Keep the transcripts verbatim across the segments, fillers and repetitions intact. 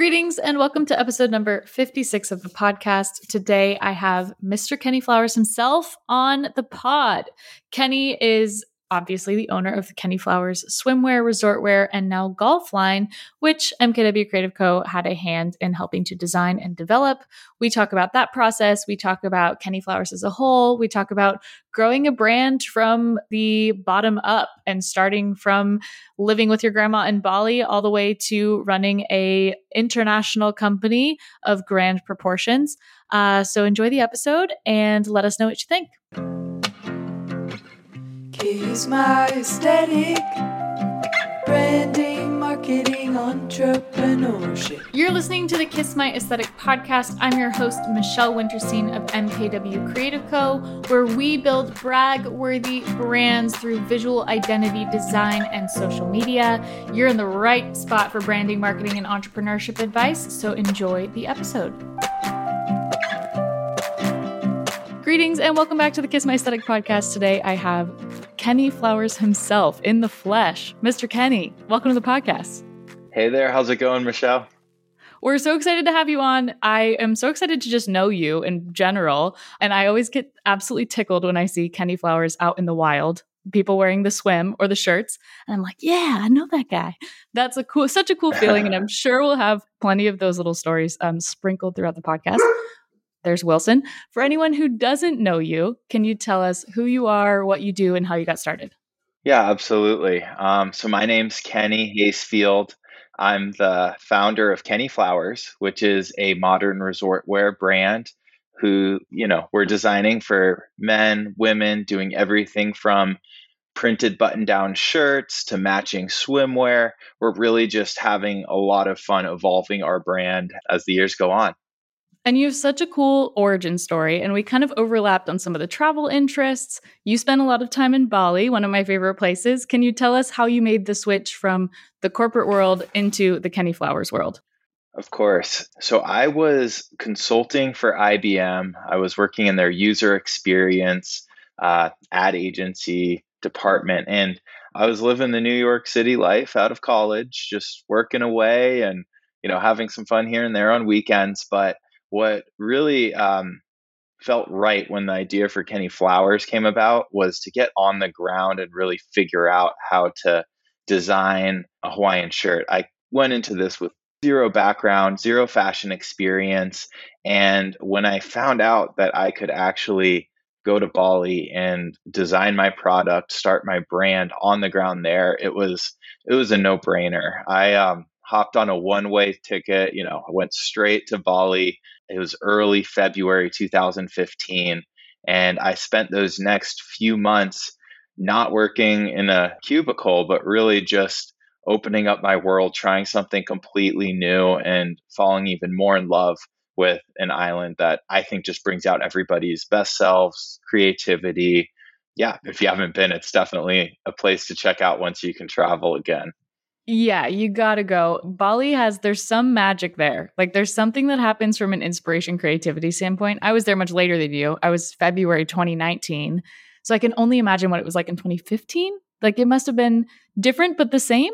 Greetings and welcome to episode number fifty-six of the podcast. Today I have Mister Kenny Flowers himself on the pod. Kenny is obviously the owner of the Kenny Flowers swimwear, resortwear, and now golf line, which M K W Creative Co. had a hand in helping to design and develop. We talk about that process. We talk about Kenny Flowers as a whole. We talk about growing a brand from the bottom up and starting from living with your grandma in Bali all the way to running a international company of grand proportions. Uh, so enjoy the episode and let us know what you think. He's my aesthetic, branding, marketing, entrepreneurship. You're listening to the Kiss My Aesthetic podcast. I'm your host, Michelle Winterstein of M K W Creative Co., where we build brag-worthy brands through visual identity, design, and social media. You're in the right spot for branding, marketing, and entrepreneurship advice, so enjoy the episode. Greetings and welcome back to the Kiss My Aesthetic podcast. Today I have Kenny Flowers himself in the flesh. Mister Kenny, welcome to the podcast. Hey there. How's it going, Michelle? We're so excited to have you on. I am so excited to just know you in general. And I always get absolutely tickled when I see Kenny Flowers out in the wild, people wearing the swim or the shirts. And I'm like, yeah, I know that guy. That's a cool, such a cool feeling. And I'm sure we'll have plenty of those little stories um, sprinkled throughout the podcast. There's Wilson. For anyone who doesn't know you, can you tell us who you are, what you do, and how you got started? Yeah, absolutely. Um, so my name's Kenny Hasefield. I'm the founder of Kenny Flowers, which is a modern resortwear brand who, you know, we're designing for men, women, doing everything from printed button-down shirts to matching swimwear. We're really just having a lot of fun evolving our brand as the years go on. And you have such a cool origin story, and we kind of overlapped on some of the travel interests. You spent a lot of time in Bali, one of my favorite places. Can you tell us how you made the switch from the corporate world into the Kenny Flowers world? Of course. So I was consulting for I B M. I was working in their user experience, uh, ad agency department, and I was living the New York City life out of college, just working away and, you know, having some fun here and there on weekends. But what really um, felt right when the idea for Kenny Flowers came about was to get on the ground and really figure out how to design a Hawaiian shirt. I went into this with zero background, zero fashion experience. And when I found out that I could actually go to Bali and design my product, start my brand on the ground there, it was it was a no-brainer. I um, hopped on a one-way ticket. You know, I went straight to Bali. It was early February two thousand fifteen, and I spent those next few months not working in a cubicle, but really just opening up my world, trying something completely new, and falling even more in love with an island that I think just brings out everybody's best selves, creativity. Yeah, if you haven't been, it's definitely a place to check out once you can travel again. Yeah, you gotta go. Bali has, there's some magic there. Like there's something that happens from an inspiration creativity standpoint. I was there much later than you. I was February twenty nineteen. So I can only imagine what it was like in twenty fifteen. Like it must have been different, but the same.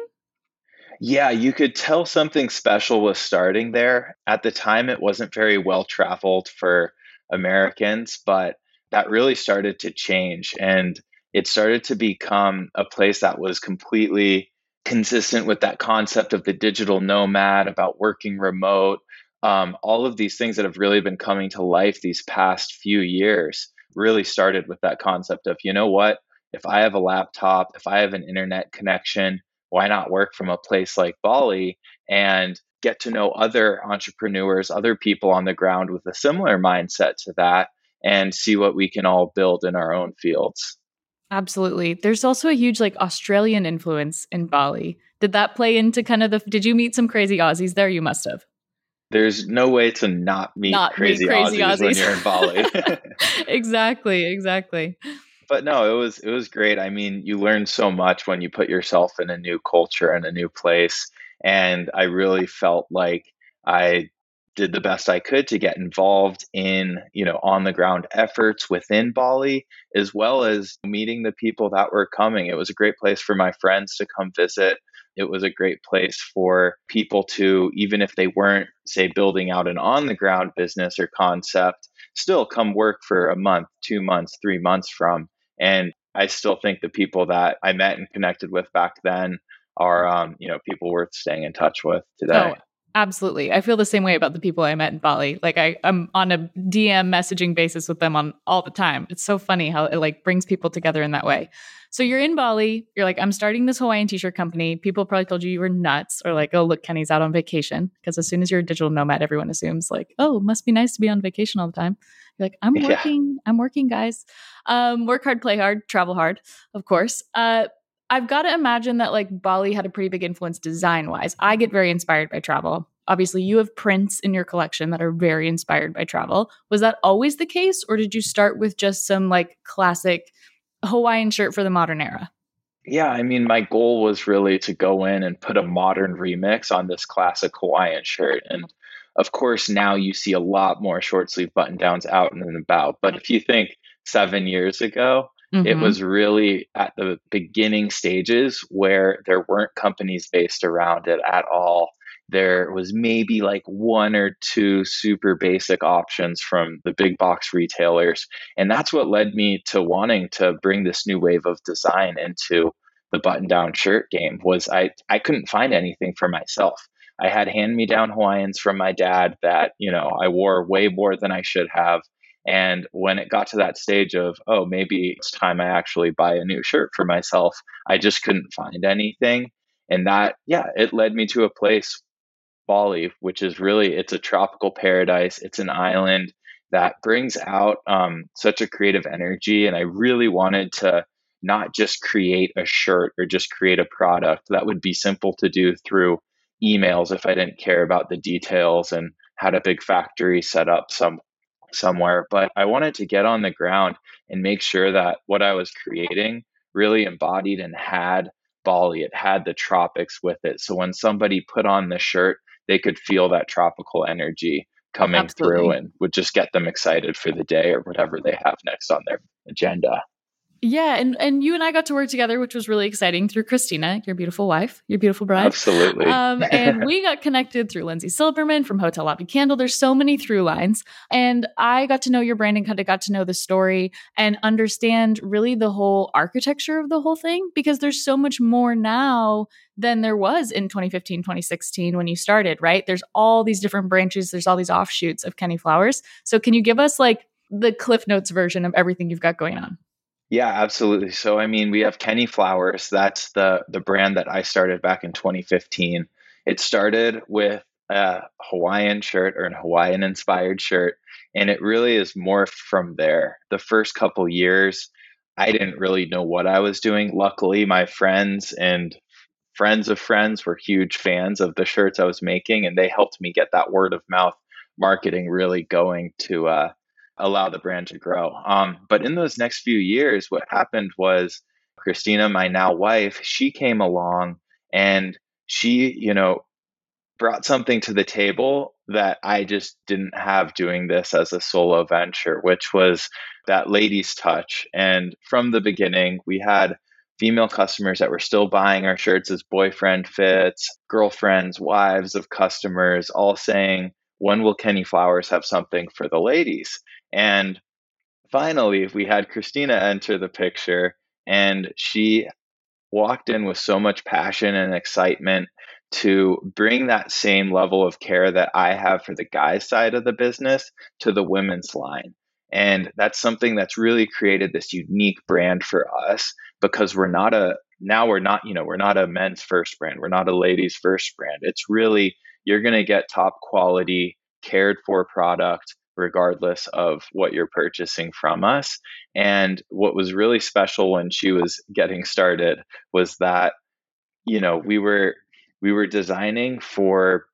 Yeah, you could tell something special was starting there. At the time, it wasn't very well traveled for Americans, but that really started to change. And it started to become a place that was completely consistent with that concept of the digital nomad, about working remote, um, all of these things that have really been coming to life these past few years really started with that concept of, you know what, if I have a laptop, if I have an internet connection, why not work from a place like Bali and get to know other entrepreneurs, other people on the ground with a similar mindset to that, and see what we can all build in our own fields. Absolutely. There's also a huge like Australian influence in Bali. Did that play into kind of the, did you meet some crazy Aussies there? You must have. There's no way to not meet, not crazy, meet crazy Aussies, Aussies when you're in Bali. Exactly. Exactly. But no, it was, it was great. I mean, you learn so much when you put yourself in a new culture and a new place. And I really felt like I did the best I could to get involved in, you know, on the ground efforts within Bali, as well as meeting the people that were coming. It was a great place for my friends to come visit. It was a great place for people to, even if they weren't, say, building out an on-the-ground business or concept, still come work for a month, two months, three months from. And I still think the people that I met and connected with back then are, um, you know, people worth staying in touch with today. Oh, absolutely. I feel the same way about the people I met in Bali. Like I, I'm on a D M messaging basis with them on all the time. It's so funny how it like brings people together in that way. So you're in Bali. You're like, I'm starting this Hawaiian t-shirt company. People probably told you you were nuts or like, oh, look, Kenny's out on vacation. Because as soon as you're a digital nomad, everyone assumes like, oh, must be nice to be on vacation all the time. You're like, I'm working. Yeah. I'm working, guys. Um, work hard, play hard, travel hard, of course. Uh, I've got to imagine that like Bali had a pretty big influence design wise. I get very inspired by travel. Obviously, you have prints in your collection that are very inspired by travel. Was that always the case? Or did you start with just some like classic Hawaiian shirt for the modern era? Yeah, I mean, my goal was really to go in and put a modern remix on this classic Hawaiian shirt. And of course, now you see a lot more short sleeve button downs out and about. But if you think seven years ago, mm-hmm. It was really at the beginning stages where there weren't companies based around it at all. There was maybe like one or two super basic options from the big box retailers. And that's what led me to wanting to bring this new wave of design into the button-down shirt game. Was I, I couldn't find anything for myself. I had hand-me-down Hawaiians from my dad that, you know, I wore way more than I should have. And when it got to that stage of, oh, maybe it's time I actually buy a new shirt for myself, I just couldn't find anything. And that, yeah, it led me to a place, Bali, which is really, it's a tropical paradise. It's an island that brings out um, such a creative energy. And I really wanted to not just create a shirt or just create a product that would be simple to do through emails if I didn't care about the details and had a big factory set up some somewhere, but I wanted to get on the ground and make sure that what I was creating really embodied and had Bali. It had the tropics with it. So when somebody put on the shirt, they could feel that tropical energy coming Absolutely. Through and would just get them excited for the day or whatever they have next on their agenda. Yeah. And, and you and I got to work together, which was really exciting through Christina, your beautiful wife, your beautiful bride. Absolutely. Um, and we got connected through Lindsay Silberman from Hotel Lobby Candle. There's so many through lines. And I got to know your brand and kind of got to know the story and understand really the whole architecture of the whole thing, because there's so much more now than there was in twenty fifteen, twenty sixteen when you started, right? There's all these different branches. There's all these offshoots of Kenny Flowers. So can you give us like the Cliff Notes version of everything you've got going on? Yeah, absolutely. So, I mean, we have Kenny Flowers. That's the the brand that I started back in twenty fifteen. It started with a Hawaiian shirt or an Hawaiian-inspired shirt, and it really is morphed from there. The first couple years, I didn't really know what I was doing. Luckily, my friends and friends of friends were huge fans of the shirts I was making, and they helped me get that word-of-mouth marketing really going to uh allow the brand to grow. Um, but in those next few years, what happened was Christina, my now wife, she came along and she, you know, brought something to the table that I just didn't have doing this as a solo venture, which was that ladies' touch. And from the beginning, we had female customers that were still buying our shirts as boyfriend fits, girlfriends, wives of customers, all saying, when will Kenny Flowers have something for the ladies? And finally, we had Christina enter the picture, and she walked in with so much passion and excitement to bring that same level of care that I have for the guys' side of the business to the women's line. And that's something that's really created this unique brand for us, because we're not a, now we're not, you know, we're not a men's first brand. We're not a ladies' first brand. It's really, you're going to get top quality, cared for product, regardless of what you're purchasing from us. And what was really special when she was getting started was that, you know, we were, we were designing for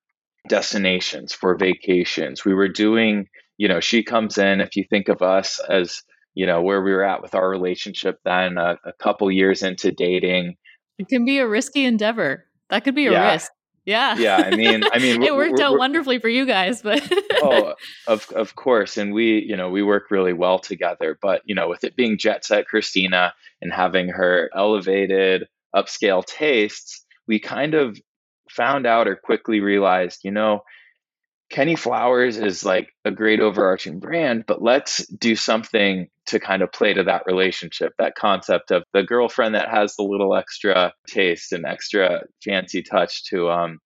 destinations, for vacations. We were doing, you know, she comes in, if you think of us as, you know, where we were at with our relationship then, a, a couple years into dating. It can be a risky endeavor. That could be a yeah. risk. Yeah. Yeah. I mean, I mean, it worked out wonderfully for you guys, but oh, of of course. And we, you know, we work really well together, but you know, with it being jet set Christina and having her elevated upscale tastes, we kind of found out or quickly realized, you know, Kenny Flowers is like a great overarching brand, but let's do something to kind of play to that relationship, that concept of the girlfriend that has the little extra taste and extra fancy touch to um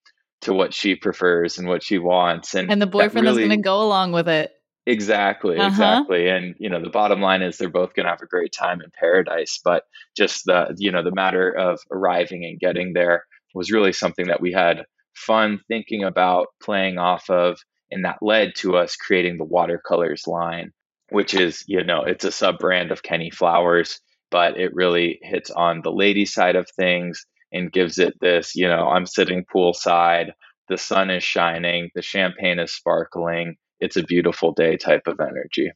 to what she prefers and what she wants. And, and the boyfriend really, that's going to go along with it. Exactly, uh-huh. exactly. And, you know, the bottom line is they're both going to have a great time in paradise, but just the, you know, the matter of arriving and getting there was really something that we had fun thinking about playing off of, and that led to us creating the Watercolors line, which is, you know, it's a sub brand of Kenny Flowers, but it really hits on the lady side of things and gives it this, you know, I'm sitting poolside, the sun is shining, the champagne is sparkling, it's a beautiful day type of energy.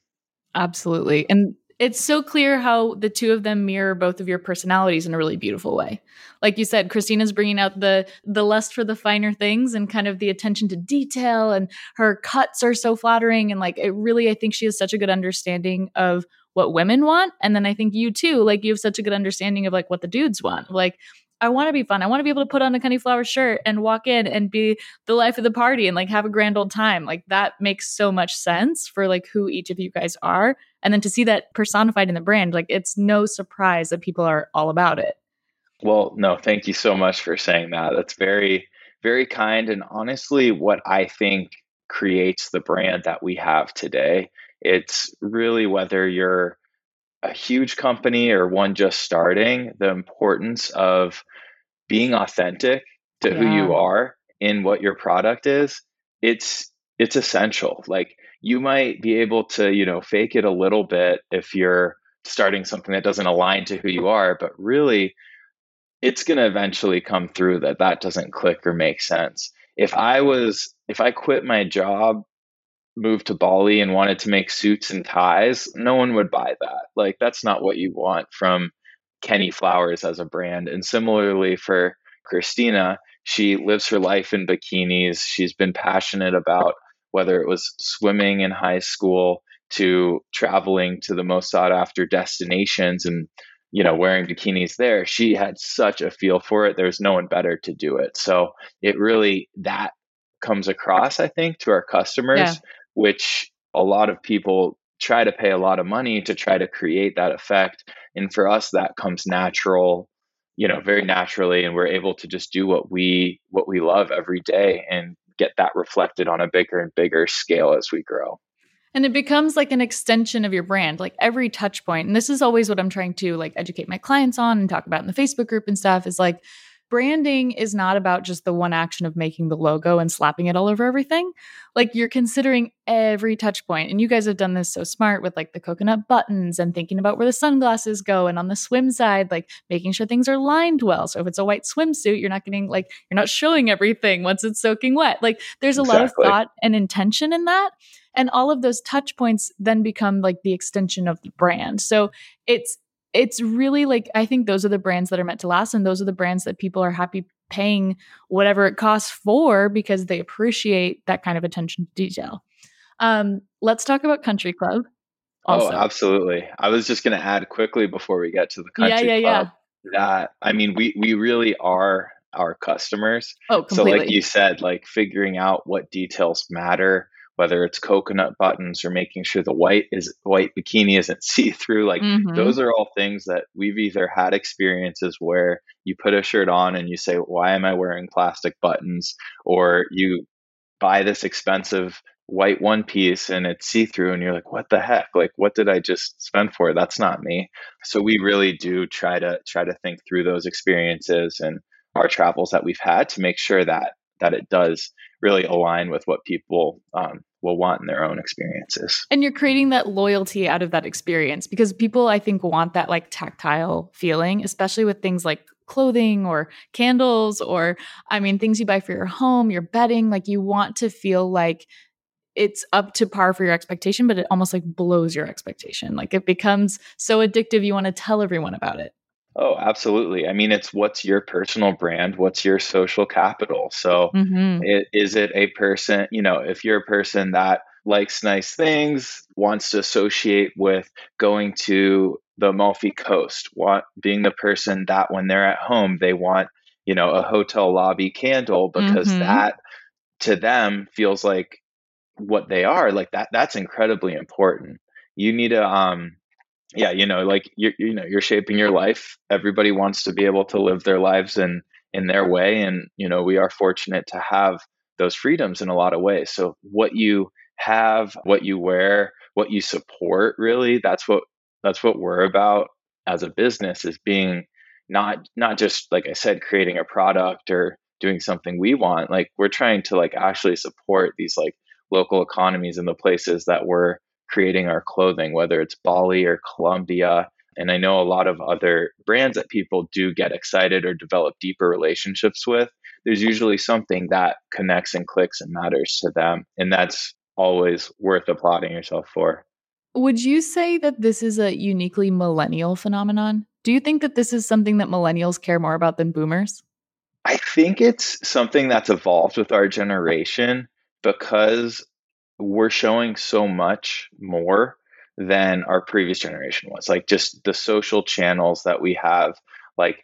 Absolutely. And it's so clear how the two of them mirror both of your personalities in a really beautiful way. Like you said, Christina's bringing out the the lust for the finer things and kind of the attention to detail, and her cuts are so flattering. And like, it really, I think she has such a good understanding of what women want. And then I think you too, like you have such a good understanding of like what the dudes want. Like, I want to be fun. I want to be able to put on a Kenny Flowers shirt and walk in and be the life of the party and like have a grand old time. Like that makes so much sense for like who each of you guys are. And then to see that personified in the brand, like it's no surprise that people are all about it. Well, no, thank you so much for saying that. That's very, very kind. And honestly, what I think creates the brand that we have today, it's really whether you're a huge company or one just starting, the importance of being authentic to yeah. who you are in what your product is, it's it's essential. Like you might be able to, you know, fake it a little bit if you're starting something that doesn't align to who you are, but really it's going to eventually come through that that doesn't click or make sense. If I was, if I quit my job, moved to Bali and wanted to make suits and ties, no one would buy that. Like that's not what you want from Kenny Flowers as a brand. And similarly for Christina, she lives her life in bikinis. She's been passionate about whether it was swimming in high school to traveling to the most sought after destinations and, you know, wearing bikinis there. She had such a feel for it. There's no one better to do it. So it really, that comes across, I think, to our customers, yeah. which a lot of people try to pay a lot of money to try to create that effect. And for us, that comes natural, you know, very naturally. And we're able to just do what we, what we love every day and get that reflected on a bigger and bigger scale as we grow. And it becomes like an extension of your brand, like every touch point. And this is always what I'm trying to like educate my clients on and talk about in the Facebook group and stuff is like, branding is not about just the one action of making the logo and slapping it all over everything. Like you're considering every touch point. And you guys have done this so smart with like the coconut buttons and thinking about where the sunglasses go. And on the swim side, like making sure things are lined well. So if it's a white swimsuit, you're not getting like, you're not showing everything once it's soaking wet. Like there's a exactly. lot of thought and intention in that. And all of those touch points then become like the extension of the brand. So it's, It's really like, I think those are the brands that are meant to last. And those are the brands that people are happy paying whatever it costs for because they appreciate that kind of attention to detail. Um, let's talk about Country Club. Also. Oh, absolutely. I was just going to add quickly before we get to the Country yeah, yeah, Club yeah. that, I mean, we, we really are our customers. Oh, completely. So like you said, like figuring out what details matter, whether it's coconut buttons or making sure the white is white bikini isn't see-through, like mm-hmm. those are all things that we've either had experiences where you put a shirt on and you say, why am I wearing plastic buttons? Or you buy this expensive white one piece and it's see-through and you're like, what the heck? Like, what did I just spend for? That's not me. So we really do try to try to think through those experiences and our travels that we've had to make sure that that it does really align with what people um, will want in their own experiences. And you're creating that loyalty out of that experience because people, I think, want that like tactile feeling, especially with things like clothing or candles or, I mean, things you buy for your home, your bedding. Like you want to feel like it's up to par for your expectation, but it almost like blows your expectation. Like it becomes so addictive, you want to tell everyone about it. Oh, absolutely. I mean, it's what's your personal brand? What's your social capital? So mm-hmm. it, is it a person, you know, if you're a person that likes nice things, wants to associate with going to the Amalfi Coast, want, being the person that when they're at home, they want, you know, a hotel lobby candle, because mm-hmm. that to them feels like what they are. Like that, that's incredibly important. You need to, um, yeah, you know, like you you know, you're shaping your life. Everybody wants to be able to live their lives in, in their way. And, you know, we are fortunate to have those freedoms in a lot of ways. So what you have, what you wear, what you support, really, that's what, that's what we're about as a business, is being not, not just, like I said, creating a product or doing something we want. Like we're trying to like actually support these like local economies in the places that we're creating our clothing, whether it's Bali or Colombia. And I know a lot of other brands that people do get excited or develop deeper relationships with. There's usually something that connects and clicks and matters to them. And that's always worth applauding yourself for. Would you say that this is a uniquely millennial phenomenon? Do you think that this is something that millennials care more about than boomers? I think it's something that's evolved with our generation, because we're showing so much more than our previous generation was. Like just the social channels that we have. Like,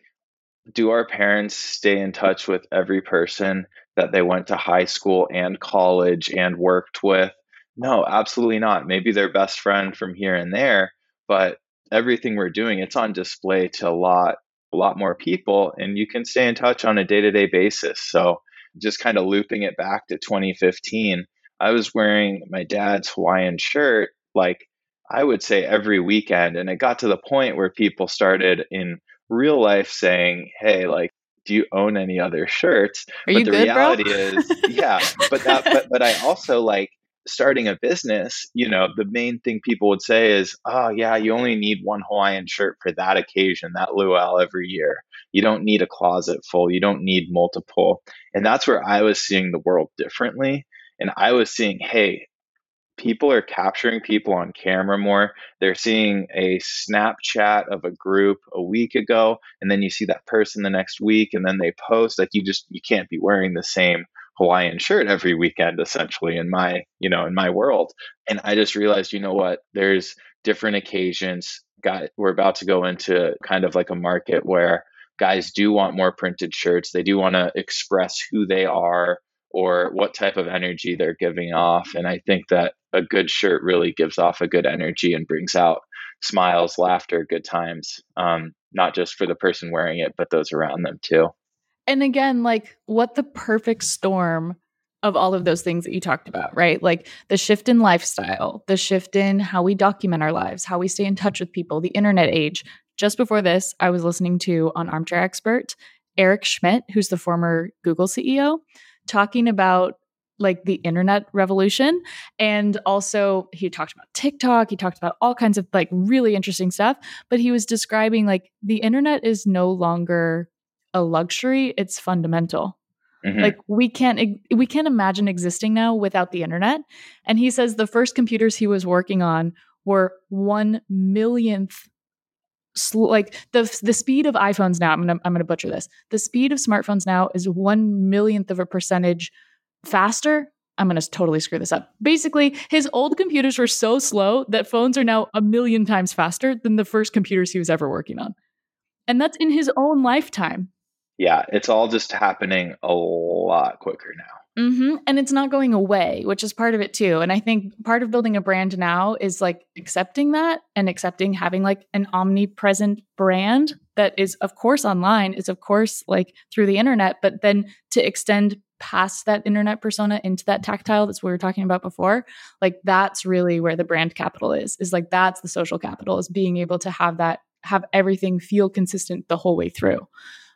do our parents stay in touch with every person that they went to high school and college and worked with? No, absolutely not. Maybe their best friend from here and there, but everything we're doing, it's on display to a lot, a lot more people, and you can stay in touch on a day-to-day basis. So just kind of looping it back to twenty fifteen, I was wearing my dad's Hawaiian shirt, like I would say every weekend. And it got to the point where people started in real life saying, hey, like, do you own any other shirts? Are but you the good, reality bro? Is, yeah, but, that, but, but I also like starting a business, you know, the main thing people would say is, oh yeah, you only need one Hawaiian shirt for that occasion, that luau every year. You don't need a closet full. You don't need multiple. And that's where I was seeing the world differently. And I was seeing, hey, people are capturing people on camera more. They're seeing a Snapchat of a group a week ago, and then you see that person the next week, and then they post. Like you just, you can't be wearing the same Hawaiian shirt every weekend, essentially, in my, you know, in my world. And I just realized, you know what, there's different occasions. Got, we're about to go into kind of like a market where guys do want more printed shirts. They do want to express who they are or what type of energy they're giving off. And I think that a good shirt really gives off a good energy and brings out smiles, laughter, good times, um, not just for the person wearing it, but those around them too. And again, like what the perfect storm of all of those things that you talked about, right? Like the shift in lifestyle, the shift in how we document our lives, how we stay in touch with people, the internet age. Just before this, I was listening to on Armchair Expert, Eric Schmidt, who's the former Google C E O, talking about like the internet revolution. And also he talked about TikTok. He talked about all kinds of like really interesting stuff, but he was describing like the internet is no longer a luxury. It's fundamental. Mm-hmm. Like we can't, we can't imagine existing now without the internet. And he says the first computers he was working on were one millionth like the the speed of iPhones now, I'm going to I'm going to butcher this. The speed of smartphones now is one millionth of a percentage faster. I'm going to totally screw this up. Basically, his old computers were so slow that phones are now a million times faster than the first computers he was ever working on. And that's in his own lifetime. Yeah, it's all just happening a lot quicker now. Mm-hmm. And it's not going away, which is part of it too. And I think part of building a brand now is like accepting that and accepting having like an omnipresent brand that is, of course, online, is, of course, like through the internet, but then to extend past that internet persona into that tactile, that's what we were talking about before. Like that's really where the brand capital is, is like that's the social capital, is being able to have that, have everything feel consistent the whole way through.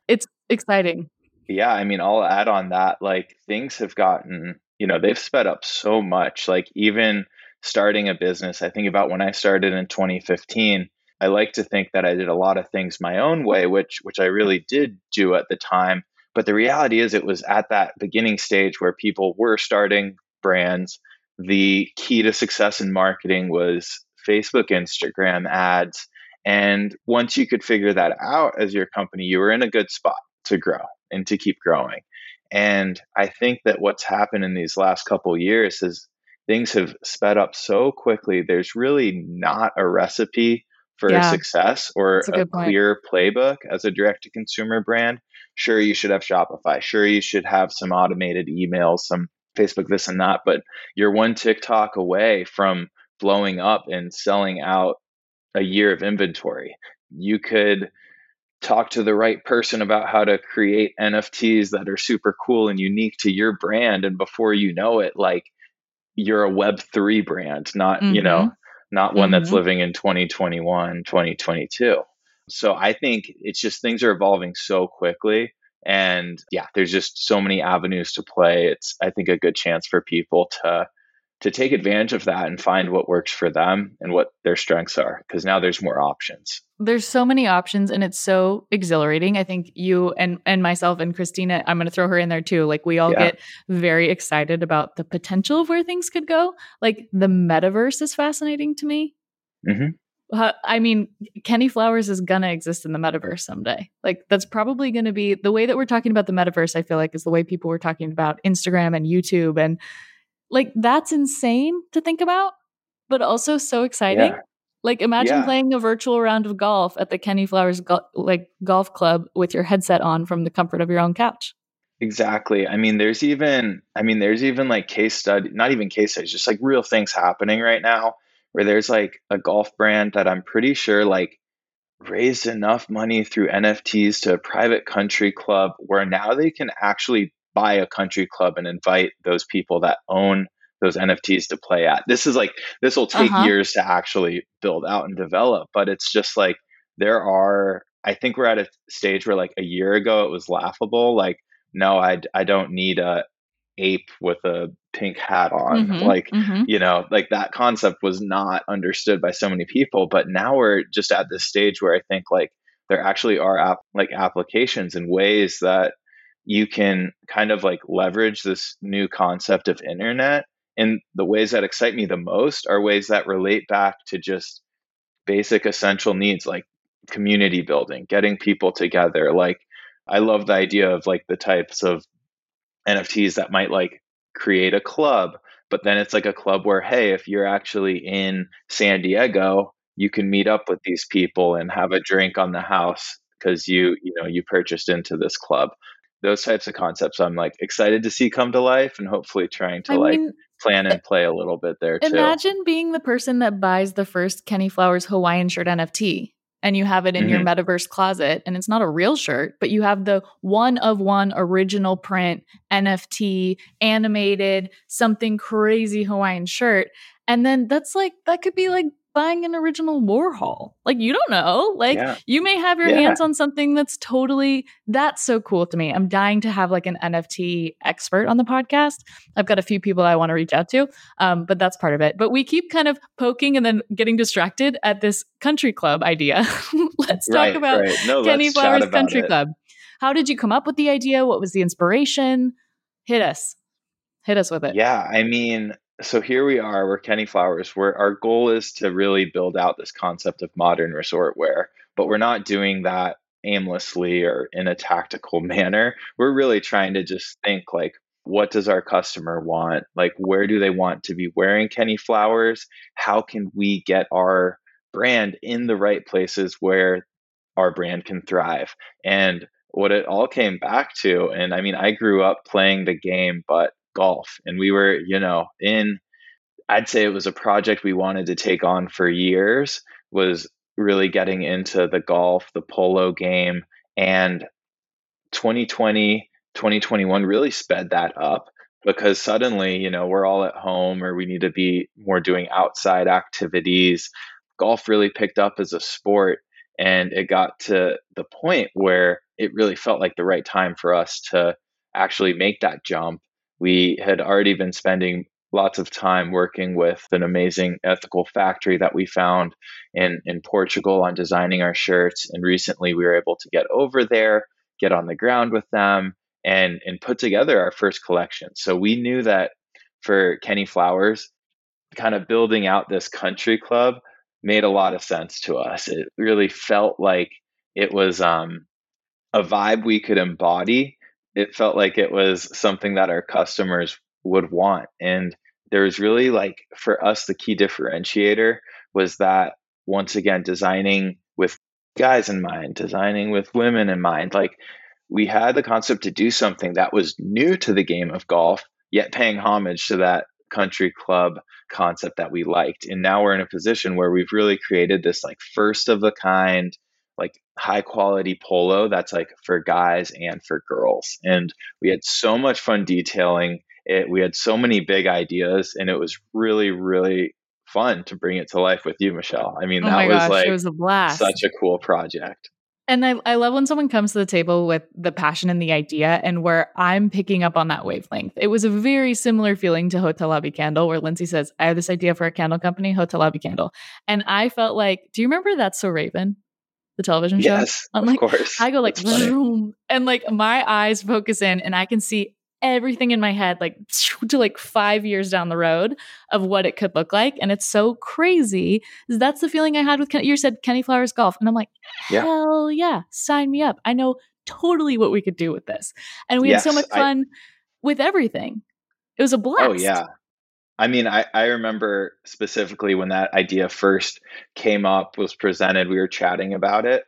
It's exciting. Yeah. I mean, I'll add on that, like things have gotten, you know, they've sped up so much. Like even starting a business, I think about when I started in twenty fifteen, I like to think that I did a lot of things my own way, which, which I really did do at the time. But the reality is it was at that beginning stage where people were starting brands. The key to success in marketing was Facebook, Instagram ads. And once you could figure that out as your company, you were in a good spot to grow and to keep growing. And I think that what's happened in these last couple of years is things have sped up so quickly. There's really not a recipe for yeah, success or a, a clear playbook as a direct-to-consumer brand. Sure, you should have Shopify. Sure, you should have some automated emails, some Facebook this and that, but you're one TikTok away from blowing up and selling out a year of inventory. You could talk to the right person about how to create N F Ts that are super cool and unique to your brand. And before you know it, like, you're a Web three brand, not, mm-hmm. you know, not one mm-hmm. that's living in twenty twenty-one, twenty twenty-two. So I think it's just, things are evolving so quickly. And yeah, there's just so many avenues to play. It's, I think, a good chance for people to to take advantage of that and find what works for them and what their strengths are, because now there's more options. There's so many options, and it's so exhilarating. I think you and and myself and Christina, I'm going to throw her in there too. Like, we all yeah. get very excited about the potential of where things could go. Like, the metaverse is fascinating to me. Mm-hmm. I mean, Kenny Flowers is going to exist in the metaverse someday. Like, that's probably going to be the way that we're talking about the metaverse. I feel like is the way people were talking about Instagram and YouTube, and like, that's insane to think about, but also so exciting. Yeah. Like, imagine yeah. playing a virtual round of golf at the Kenny Flowers go- like golf club with your headset on from the comfort of your own couch. Exactly. I mean, there's even, I mean, there's even like case study, not even case studies, just like real things happening right now where there's like a golf brand that I'm pretty sure like raised enough money through N F Ts to a private country club where now they can actually buy a country club and invite those people that own those N F Ts to play at. This is like, this will take uh-huh. years to actually build out and develop, but it's just like, there are, I think we're at a stage where like a year ago it was laughable. Like, no, I, I don't need a ape with a pink hat on. Mm-hmm, like, mm-hmm. you know, like that concept was not understood by so many people, but now we're just at this stage where I think like there actually are app, like applications and ways that you can kind of like leverage this new concept of internet. And the ways that excite me the most are ways that relate back to just basic essential needs, like community building, getting people together. Like, I love the idea of like the types of N F Ts that might like create a club, but then it's like a club where, hey, if you're actually in San Diego, you can meet up with these people and have a drink on the house because you, you know, you purchased into this club. Those types of concepts I'm like excited to see come to life, and hopefully trying to I like mean, plan and play a little bit there imagine too. Imagine being the person that buys the first Kenny Flowers Hawaiian shirt N F T, and you have it in mm-hmm. your metaverse closet, and it's not a real shirt, but you have the one of one original print N F T animated, something crazy Hawaiian shirt. And then that's like, that could be like buying an original Warhol. Like, you don't know, like yeah. you may have your yeah. hands on something that's totally, that's so cool to me. I'm dying to have like an N F T expert on the podcast. I've got a few people I want to reach out to, um, but that's part of it. But we keep kind of poking and then getting distracted at this country club idea. Let's talk right, about right. No, Kenny Flowers Country it. Club. How did you come up with the idea? What was the inspiration? Hit us, hit us with it. Yeah. I mean, so here we are, we're Kenny Flowers, where our goal is to really build out this concept of modern resort wear, but we're not doing that aimlessly or in a tactical manner. We're really trying to just think like, what does our customer want? Like, where do they want to be wearing Kenny Flowers? How can we get our brand in the right places where our brand can thrive? And what it all came back to, and I mean, I grew up playing the game, but golf. And we were, you know, in, I'd say it was a project we wanted to take on for years, was really getting into the golf, the polo game. And twenty twenty, twenty twenty-one really sped that up, because suddenly, you know, we're all at home, or we need to be more doing outside activities. Golf really picked up as a sport. And it got to the point where it really felt like the right time for us to actually make that jump. We had already been spending lots of time working with an amazing ethical factory that we found in, in Portugal on designing our shirts. And recently we were able to get over there, get on the ground with them, and, and put together our first collection. So we knew that for Kenny Flowers, kind of building out this country club made a lot of sense to us. It really felt like it was um, a vibe we could embody. It felt like it was something that our customers would want. And there was really like, for us, the key differentiator was that, once again, designing with guys in mind, designing with women in mind, like we had the concept to do something that was new to the game of golf, yet paying homage to that country club concept that we liked. And now we're in a position where we've really created this like first of a kind, like high quality polo that's like for guys and for girls. And we had so much fun detailing it. We had so many big ideas, and it was really, really fun to bring it to life with you, Michelle. I mean, oh that was gosh, like it was a blast. Such a cool project. And I, I love when someone comes to the table with the passion and the idea and where I'm picking up on that wavelength. It was a very similar feeling to Hotel Lobby Candle, where Lindsay says, I have this idea for a candle company, Hotel Lobby Candle. And I felt like, do you remember That's So Raven? The television show? Yes, I'm like, of course. I go like, vroom, and like my eyes focus in and I can see everything in my head, like to like five years down the road of what it could look like. And it's so crazy. That's the feeling I had with Ken- you said Kenny Flowers Golf. And I'm like, yeah. hell yeah, sign me up. I know totally what we could do with this. And we yes, had so much fun I, with everything. It was a blast. Oh yeah. I mean, I, I remember specifically when that idea first came up, was presented, we were chatting about it.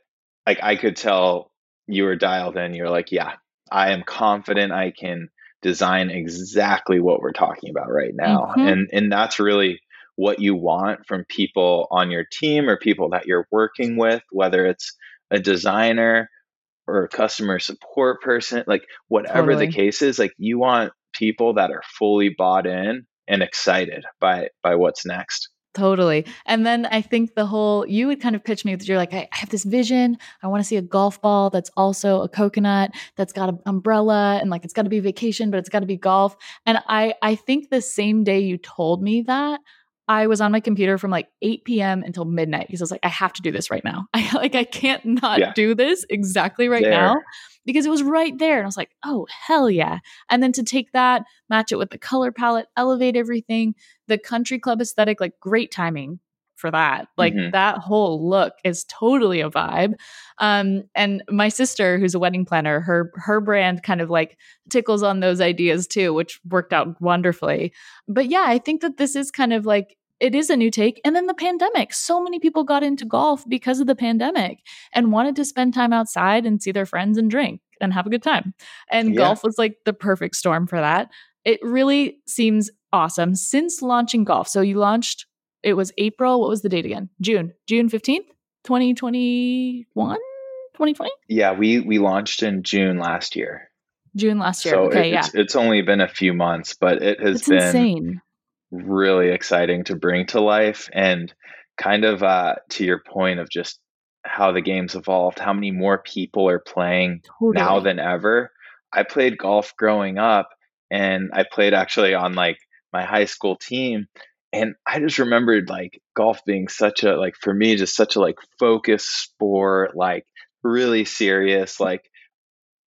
Like I could tell you were dialed in. You're like, yeah, I am confident I can design exactly what we're talking about right now. Mm-hmm. And and that's really what you want from people on your team or people that you're working with, whether it's a designer or a customer support person, like whatever totally. The case is, like you want people that are fully bought in and excited by by what's next. Totally. And then I think the whole, you would kind of pitch me with, you're like, I, I have this vision. I want to see a golf ball that's also a coconut, that's got an umbrella, and like, it's got to be vacation, but it's got to be golf. And I, I think the same day you told me that, I was on my computer from like eight p.m. until midnight because I was like, I have to do this right now. I like, I can't not yeah. do this exactly right there. now, because it was right there. And I was like, oh, hell yeah. And then to take that, match it with the color palette, elevate everything, the country club aesthetic, like great timing for that. Like mm-hmm. that whole look is totally a vibe. Um, and my sister, who's a wedding planner, her, her brand kind of like tickles on those ideas too, which worked out wonderfully. But yeah, I think that this is kind of like, it is a new take. And then the pandemic, so many people got into golf because of the pandemic and wanted to spend time outside and see their friends and drink and have a good time. And yeah. golf was like the perfect storm for that. It really seems awesome since launching golf. So you launched, it was April. What was the date again? June, June fifteenth, twenty twenty-one, twenty twenty. Yeah. We, we launched in June last year, June last year. So okay, it, yeah. it's, it's only been a few months, but it has it's been insane. Really exciting to bring to life. And kind of uh, to your point of just how the game's evolved, how many more people are playing totally. Now than ever. I played golf growing up, and I played actually on like my high school team. And I just remembered like golf being such a, like for me, just such a like focused sport, like really serious. Like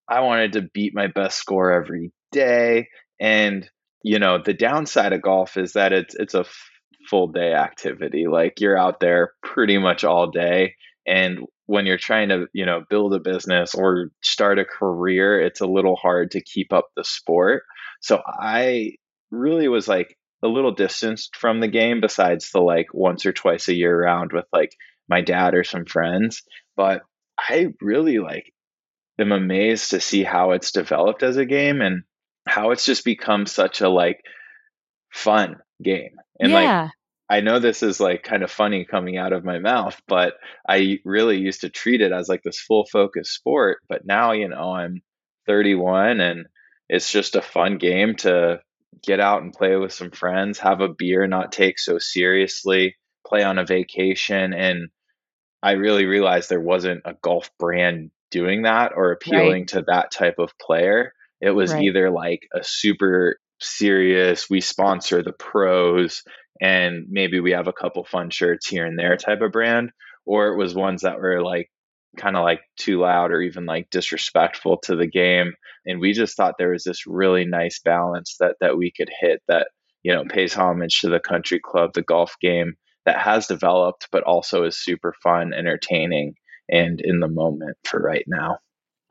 I wanted to beat my best score every day. And, you know, the downside of golf is that it's, it's a f- full day activity. Like you're out there pretty much all day. And when you're trying to, you know, build a business or start a career, it's a little hard to keep up the sport. So I really was like a little distanced from the game besides the like once or twice a year round with like my dad or some friends. But I really like am amazed to see how it's developed as a game and how it's just become such a like fun game. And yeah. like I know this is like kind of funny coming out of my mouth, but I really used to treat it as like this full focus sport. But now, you know, I'm thirty-one and it's just a fun game to get out and play with some friends, have a beer, not take so seriously, play on a vacation. And I really realized there wasn't a golf brand doing that or appealing right. to that type of player. It was right. either like a super serious, we sponsor the pros and maybe we have a couple fun shirts here and there type of brand, or it was ones that were like kind of like too loud or even like disrespectful to the game. And we just thought there was this really nice balance that that we could hit that, you know, pays homage to the country club, the golf game that has developed, but also is super fun, entertaining, and in the moment for right now.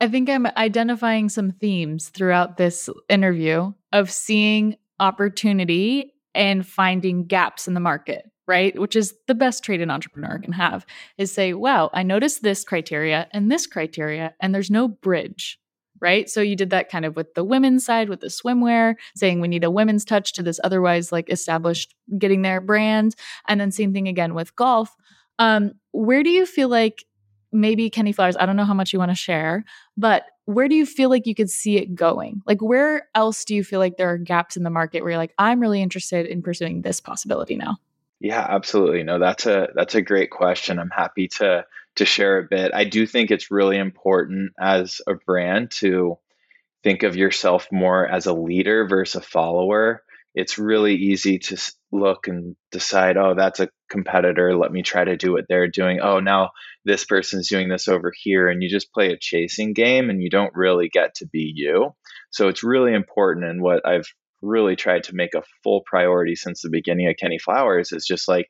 I think I'm identifying some themes throughout this interview of seeing opportunity and finding gaps in the market, right? Which is the best trait an entrepreneur can have, is say, wow, I noticed this criteria and this criteria, and there's no bridge. right? So you did that kind of with the women's side, with the swimwear, saying we need a women's touch to this otherwise like established, getting their brand. And then same thing again with golf. Um, where do you feel like maybe Kenny Flowers, I don't know how much you want to share, but where do you feel like you could see it going? Like, where else do you feel like there are gaps in the market where you're like, I'm really interested in pursuing this possibility now? Yeah, absolutely. No, that's a, that's a great question. I'm happy to, to share a bit. I do think it's really important as a brand to think of yourself more as a leader versus a follower. It's really easy to look and decide, oh, that's a competitor. Let me try to do what they're doing. Oh, now this person's doing this over here. And you just play a chasing game and you don't really get to be you. So it's really important. And what I've really tried to make a full priority since the beginning of Kenny Flowers is just like,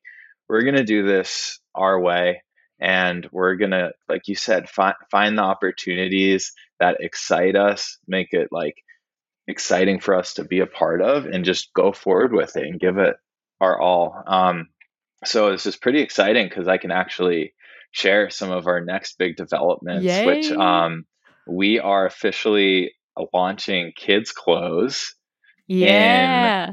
we're going to do this our way. And we're going to, like you said, fi- find the opportunities that excite us, make it like exciting for us to be a part of, and just go forward with it and give it our all. Um, so this is pretty exciting because I can actually share some of our next big developments, Yay. which um, we are officially launching kids' clothes yeah.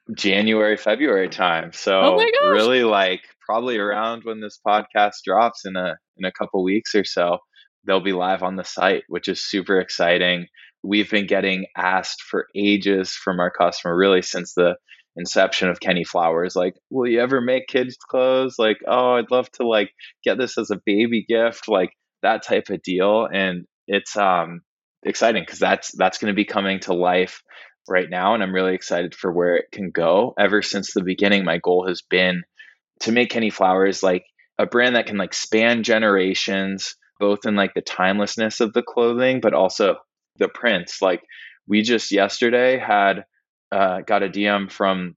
in January, February time. So oh my gosh. really like probably around when this podcast drops in a in a couple weeks or so, they'll be live on the site, which is super exciting. We've been getting asked for ages from our customer, really since the inception of Kenny Flowers, like, will you ever make kids clothes? Like, oh, I'd love to like get this as a baby gift, like that type of deal. And it's um, exciting because that's, that's going to be coming to life right now. And I'm really excited for where it can go. Ever since the beginning, my goal has been to make Kenny Flowers like a brand that can like span generations, both in like the timelessness of the clothing, but also the prints. Like we just yesterday had uh, got a D M from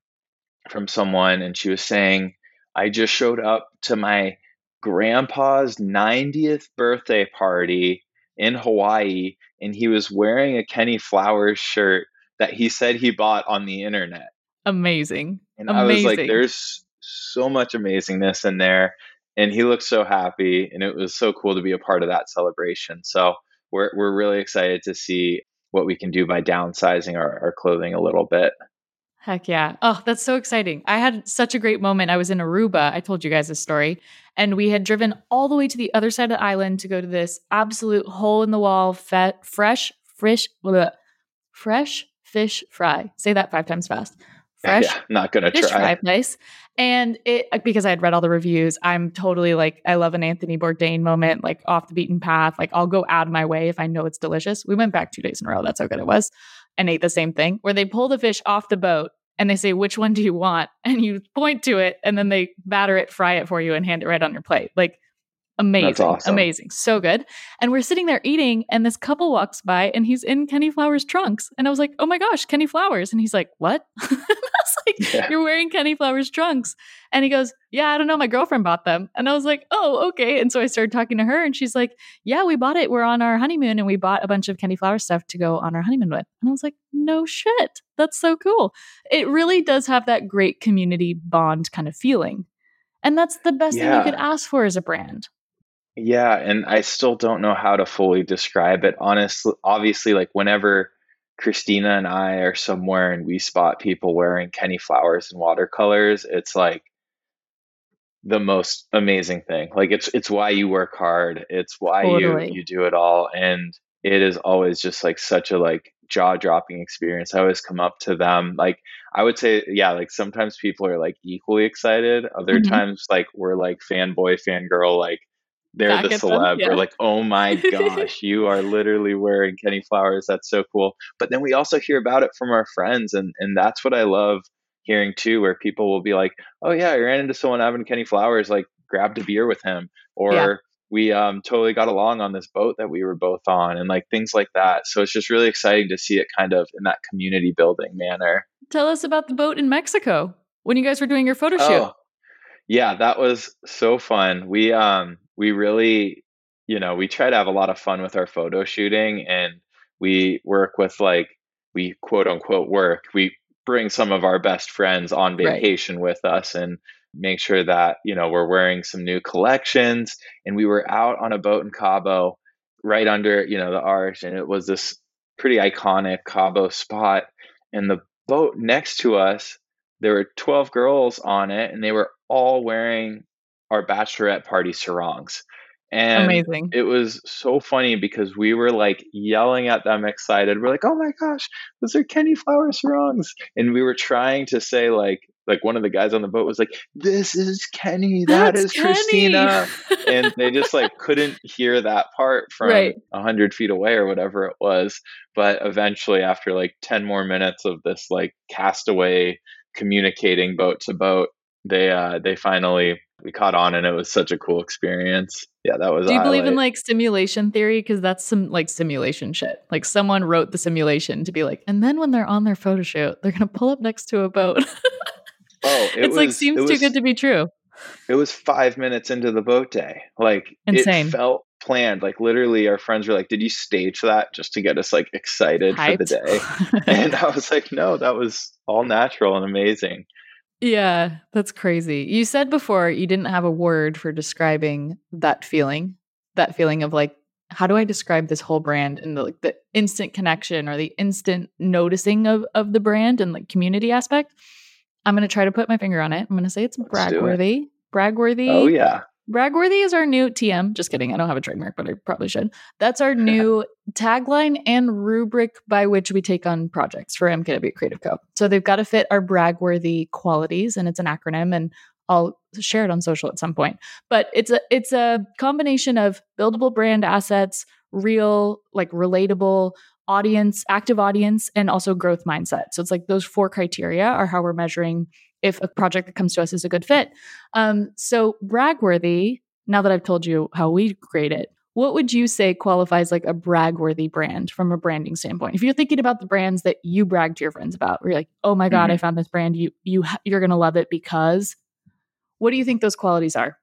from someone, and she was saying, "I just showed up to my grandpa's ninetieth birthday party in Hawaii, and he was wearing a Kenny Flowers shirt that he said he bought on the internet." Amazing! And amazing. I was like, "There's so much amazingness in there," and he looked so happy, and it was so cool to be a part of that celebration. So. We're we're really excited to see what we can do by downsizing our, our clothing a little bit. Heck yeah. Oh, that's so exciting. I had such a great moment. I was in Aruba. I told you guys this story. And we had driven all the way to the other side of the island to go to this absolute hole in the wall, fe- fresh, fresh, bleh, fresh fish fry. Say that five times fast. Fresh, yeah, not gonna fish try. Fry place. And it, because I had read all the reviews, I'm totally like, I love an Anthony Bourdain moment, like off the beaten path. Like I'll go out of my way if I know it's delicious. We went back two days in a row. That's how good it was. And ate the same thing where they pull the fish off the boat and they say, which one do you want? And you point to it and then they batter it, fry it for you and hand it right on your plate. Like amazing, awesome. amazing. So good. And we're sitting there eating and this couple walks by and he's in Kenny Flowers trunks. And I was like, oh my gosh, Kenny Flowers. And he's like, what? I was like, yeah. You're wearing Kenny Flowers trunks. And he goes, yeah, I don't know. My girlfriend bought them. And I was like, oh, okay. And so I started talking to her and she's like, yeah, we bought it. We're on our honeymoon and we bought a bunch of Kenny Flowers stuff to go on our honeymoon with. And I was like, no shit. That's so cool. It really does have that great community bond kind of feeling. And that's the best yeah. thing you could ask for as a brand. Yeah. And I still don't know how to fully describe it. Honestly, obviously, like whenever Christina and I are somewhere and we spot people wearing Kenny Flowers and watercolors, it's like the most amazing thing. Like it's, it's why you work hard. It's why totally. you, you do it all. And it is always just like such a like jaw dropping experience. I always come up to them. Like I would say, yeah, like sometimes people are like equally excited. Other mm-hmm. times, like we're like fanboy, fangirl, like, they're Back the celeb. Them, yeah. We're like, oh my gosh, you are literally wearing Kenny Flowers. That's so cool. But then we also hear about it from our friends. And, and that's what I love hearing too, where people will be like, oh yeah, I ran into someone having Kenny Flowers, like grabbed a beer with him. Or yeah. we um, totally got along on this boat that we were both on and like things like that. So it's just really exciting to see it kind of in that community building manner. Tell us about the boat in Mexico when you guys were doing your photo shoot. Oh, yeah, that was so fun. We, um, We really, you know, we try to have a lot of fun with our photo shooting and we work with like, we quote unquote work. We bring some of our best friends on vacation right. with us and make sure that, you know, we're wearing some new collections. And we were out on a boat in Cabo right under, you know, the arch, and it was this pretty iconic Cabo spot. And the boat next to us, there were twelve girls on it, and they were all wearing our bachelorette party sarongs. And amazing. It was so funny because we were like yelling at them excited. We're like, oh my gosh, those are Kenny Flower sarongs. And we were trying to say like, like one of the guys on the boat was like, this is Kenny. That That's is Kenny. Christina. And they just like couldn't hear that part from right. one hundred feet away or whatever it was. But eventually after like ten more minutes of this like castaway communicating boat to boat, they uh, they finally we caught on, and it was such a cool experience. Yeah, that was. Do you believe in like simulation theory? Because that's some like simulation shit. Like someone wrote the simulation to be like, and then when they're on their photo shoot, they're gonna pull up next to a boat. Oh, it it's was, like seems it was, too good to be true. It was five minutes into the boat day. Like insane. It felt planned. Like literally, our friends were like, "Did you stage that just to get us like excited Hyped. For the day?" And I was like, "No, that was all natural and amazing." Yeah, that's crazy. You said before you didn't have a word for describing that feeling, that feeling of like, how do I describe this whole brand and the, like, the instant connection or the instant noticing of, of the brand and like community aspect. I'm going to try to put my finger on it. I'm going to say it's bragworthy. Bragworthy. Oh, yeah. Bragworthy is our new T M. Just kidding. I don't have a trademark, but I probably should. That's our new tagline and rubric by which we take on projects for M K W Creative Co. So they've got to fit our bragworthy qualities, and it's an acronym, and I'll share it on social at some point. But it's a it's a combination of buildable brand assets, real, like relatable audience, active audience, and also growth mindset. So it's like those four criteria are how we're measuring if a project that comes to us is a good fit. Um, so bragworthy, now that I've told you how we grade it, what would you say qualifies like a bragworthy brand from a branding standpoint? If you're thinking about the brands that you brag to your friends about, where you're like, oh my God, mm-hmm. I found this brand. You, you, you're going to love it because what do you think those qualities are?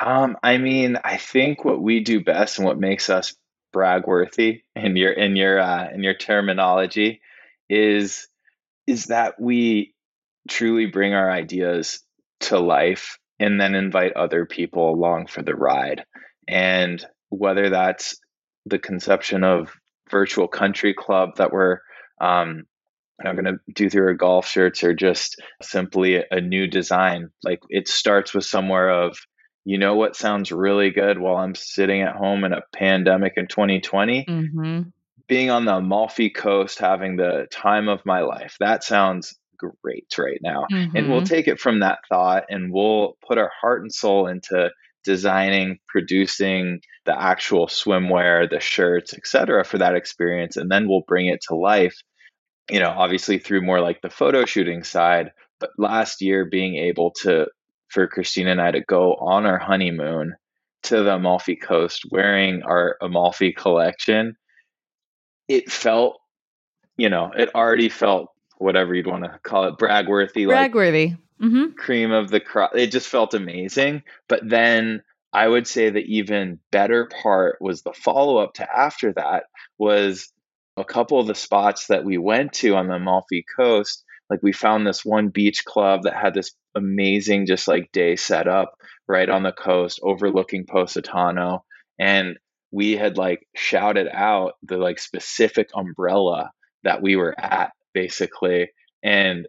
Um, I mean, I think what we do best and what makes us bragworthy in your, in your, uh, in your terminology is, is that we truly bring our ideas to life and then invite other people along for the ride. And whether that's the conception of virtual country club that we're um, I'm going to do through our golf shirts or just simply a new design, like it starts with somewhere of, you know what sounds really good while I'm sitting at home in a pandemic in twenty twenty? Mm-hmm. Being on the Amalfi Coast, having the time of my life. That sounds great right now. Mm-hmm. And we'll take it from that thought and we'll put our heart and soul into designing, producing the actual swimwear, the shirts, et cetera, for that experience. And then we'll bring it to life, you know, obviously through more like the photo shooting side. But last year, being able to, for Christina and I to go on our honeymoon to the Amalfi Coast wearing our Amalfi collection, it felt, you know, it already felt whatever you'd want to call it, bragworthy, like bragworthy. Mm-hmm. Cream of the crop. It just felt amazing. But then I would say the even better part was the follow-up to after that was a couple of the spots that we went to on the Amalfi Coast. Like we found this one beach club that had this amazing, just like day set up right on the coast overlooking Positano. And we had like shouted out the like specific umbrella that we were at basically. And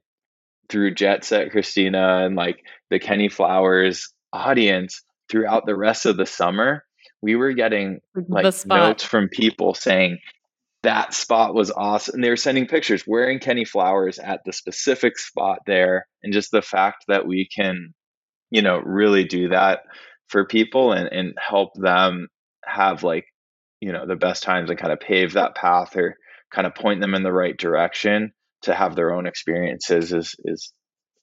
through Jet Set Christina and like the Kenny Flowers audience throughout the rest of the summer, we were getting like notes from people saying, that spot was awesome. And they were sending pictures wearing Kenny Flowers at the specific spot there. And just the fact that we can, you know, really do that for people and, and help them have like, you know, the best times and kind of pave that path or kind of point them in the right direction to have their own experiences is, is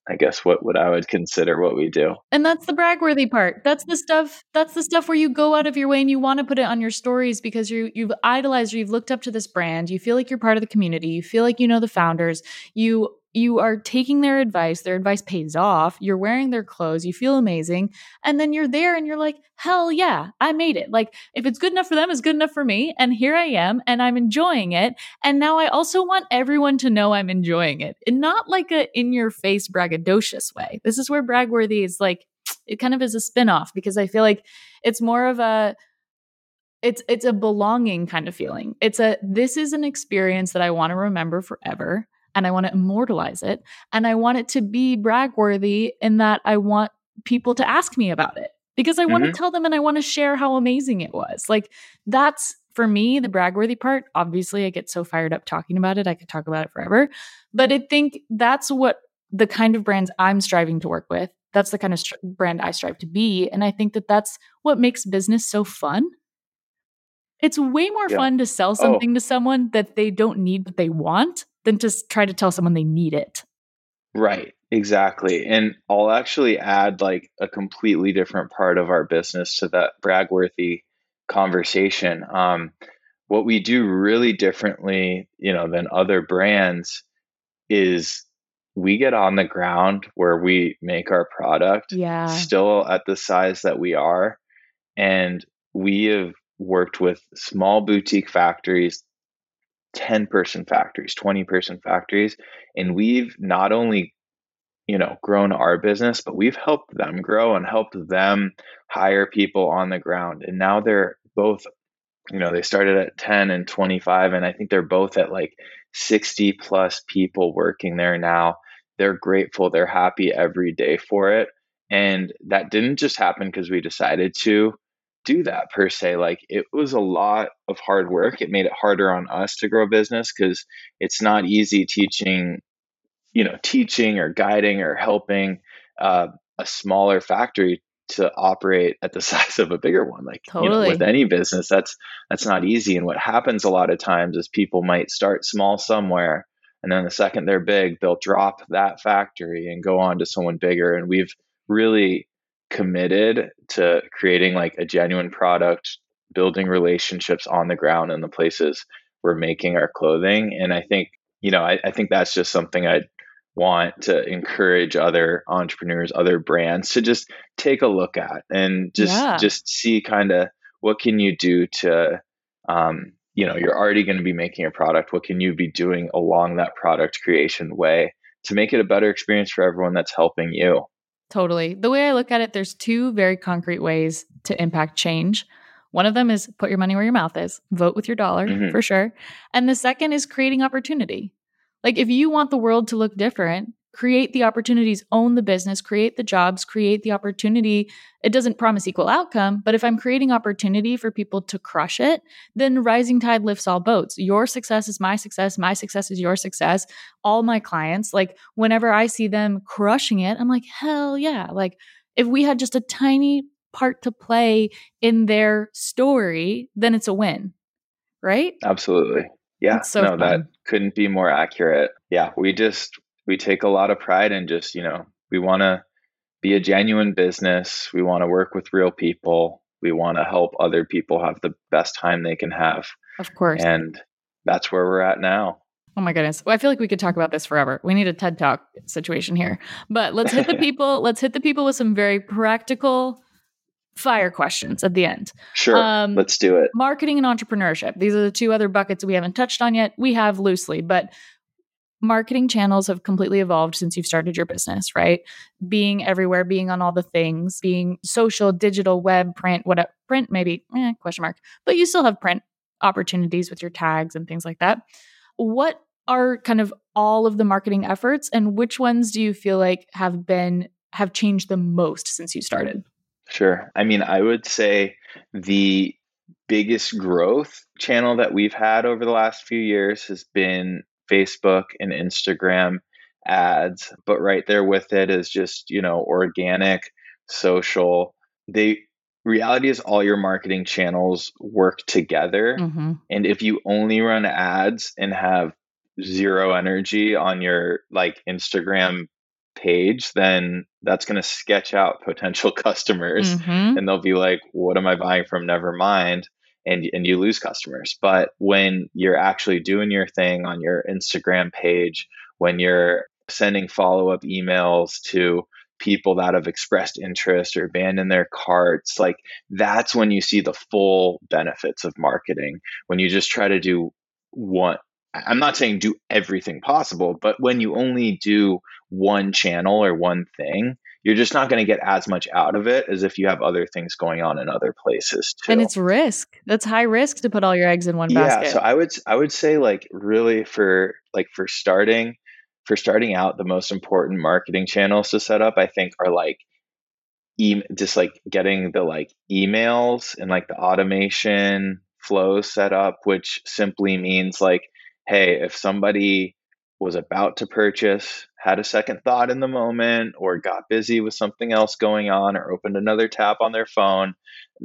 I guess what, what I would consider what we do. And that's the bragworthy part. That's the stuff, that's the stuff where you go out of your way and you want to put it on your stories because you you've idolized or you've looked up to this brand. You feel like you're part of the community. You feel like you know the founders. You you are taking their advice. Their advice pays off. You're wearing their clothes. You feel amazing. And then you're there and you're like, hell yeah, I made it. Like if it's good enough for them, it's good enough for me. And here I am and I'm enjoying it. And now I also want everyone to know I'm enjoying it, and not like a in your face braggadocious way. This is where bragworthy is like, it kind of is a spinoff because I feel like it's more of a, It's it's a belonging kind of feeling. It's a, this is an experience that I want to remember forever, and I want to immortalize it, and I want it to be brag worthy in that I want people to ask me about it because I mm-hmm. want to tell them and I want to share how amazing it was. Like, that's, for me, the brag worthy part. Obviously, I get so fired up talking about it. I could talk about it forever, but I think that's what the kind of brands I'm striving to work with. That's the kind of st- brand I strive to be. And I think that that's what makes business so fun. It's way more yeah. fun to sell something oh. to someone that they don't need, but they want, than to try to tell someone they need it. Right. Exactly. And I'll actually add like a completely different part of our business to that bragworthy conversation. Um, what we do really differently, you know, than other brands is we get on the ground where we make our product yeah. still at the size that we are. And we have worked with small boutique factories, ten person factories, twenty person factories. And we've not only, you know, grown our business, but we've helped them grow and helped them hire people on the ground. And now they're both, you know, they started at ten and twenty-five, and I think they're both at like sixty plus people working there now. They're grateful. They're happy every day for it. And that didn't just happen because we decided to do that per se. Like, it was a lot of hard work. It made it harder on us to grow business because it's not easy teaching, you know, teaching or guiding or helping uh, a smaller factory to operate at the size of a bigger one. Like, totally. You know, with any business, that's, that's not easy. And what happens a lot of times is people might start small somewhere, and then the second they're big, they'll drop that factory and go on to someone bigger. And we've really committed to creating like a genuine product, building relationships on the ground in the places we're making our clothing. And I think, you know, I, I think that's just something I'd want to encourage other entrepreneurs, other brands to just take a look at and just, yeah. just see kind of what can you do to, um, you know, you're already going to be making a product. What can you be doing along that product creation way to make it a better experience for everyone that's helping you? Totally. The way I look at it, there's two very concrete ways to impact change. One of them is put your money where your mouth is, vote with your dollar mm-hmm. for sure. And the second is creating opportunity. Like, if you want the world to look different, create the opportunities, own the business, create the jobs, create the opportunity. It doesn't promise equal outcome, but if I'm creating opportunity for people to crush it, then rising tide lifts all boats. Your success is my success. My success is your success. All my clients, like, whenever I see them crushing it, I'm like, hell yeah. Like, if we had just a tiny part to play in their story, then it's a win, right? Absolutely. Yeah, so no, fun. That couldn't be more accurate. Yeah, we just, we take a lot of pride in just, you know, we want to be a genuine business. We want to work with real people. We want to help other people have the best time they can have. Of course. And that's where we're at now. Oh my goodness. Well, I feel like we could talk about this forever. We need a TED Talk situation here, but let's hit the people, let's hit the people with some very practical fire questions at the end. Sure. Um, let's do it. Marketing and entrepreneurship. These are the two other buckets we haven't touched on yet. We have loosely, but marketing channels have completely evolved since you've started your business, right? Being everywhere, being on all the things, being social, digital, web, print, whatever, print maybe, eh, question mark, but you still have print opportunities with your tags and things like that. What are kind of all of the marketing efforts, and which ones do you feel like have been, have changed the most since you started? Sure. I mean, I would say the biggest growth channel that we've had over the last few years has been Facebook and Instagram ads, but right there with it is just, you know, organic, social. The reality is all your marketing channels work together. Mm-hmm. And if you only run ads and have zero energy on your like Instagram page, then that's going to sketch out potential customers mm-hmm. and they'll be like, what am I buying from? Never mind. And, and you lose customers. But when you're actually doing your thing on your Instagram page, when you're sending follow-up emails to people that have expressed interest or abandoned their carts, like, that's when you see the full benefits of marketing. When you just try to do one, I'm not saying do everything possible, but when you only do one channel or one thing, you're just not going to get as much out of it as if you have other things going on in other places too. And it's risk. That's high risk to put all your eggs in one yeah, basket. Yeah. So I would, I would say like really for like for starting, for starting out, the most important marketing channels to set up, I think, are like e- just like getting the like emails and like the automation flow set up, which simply means like, hey, if somebody was about to purchase, had a second thought in the moment, or got busy with something else going on, or opened another tab on their phone,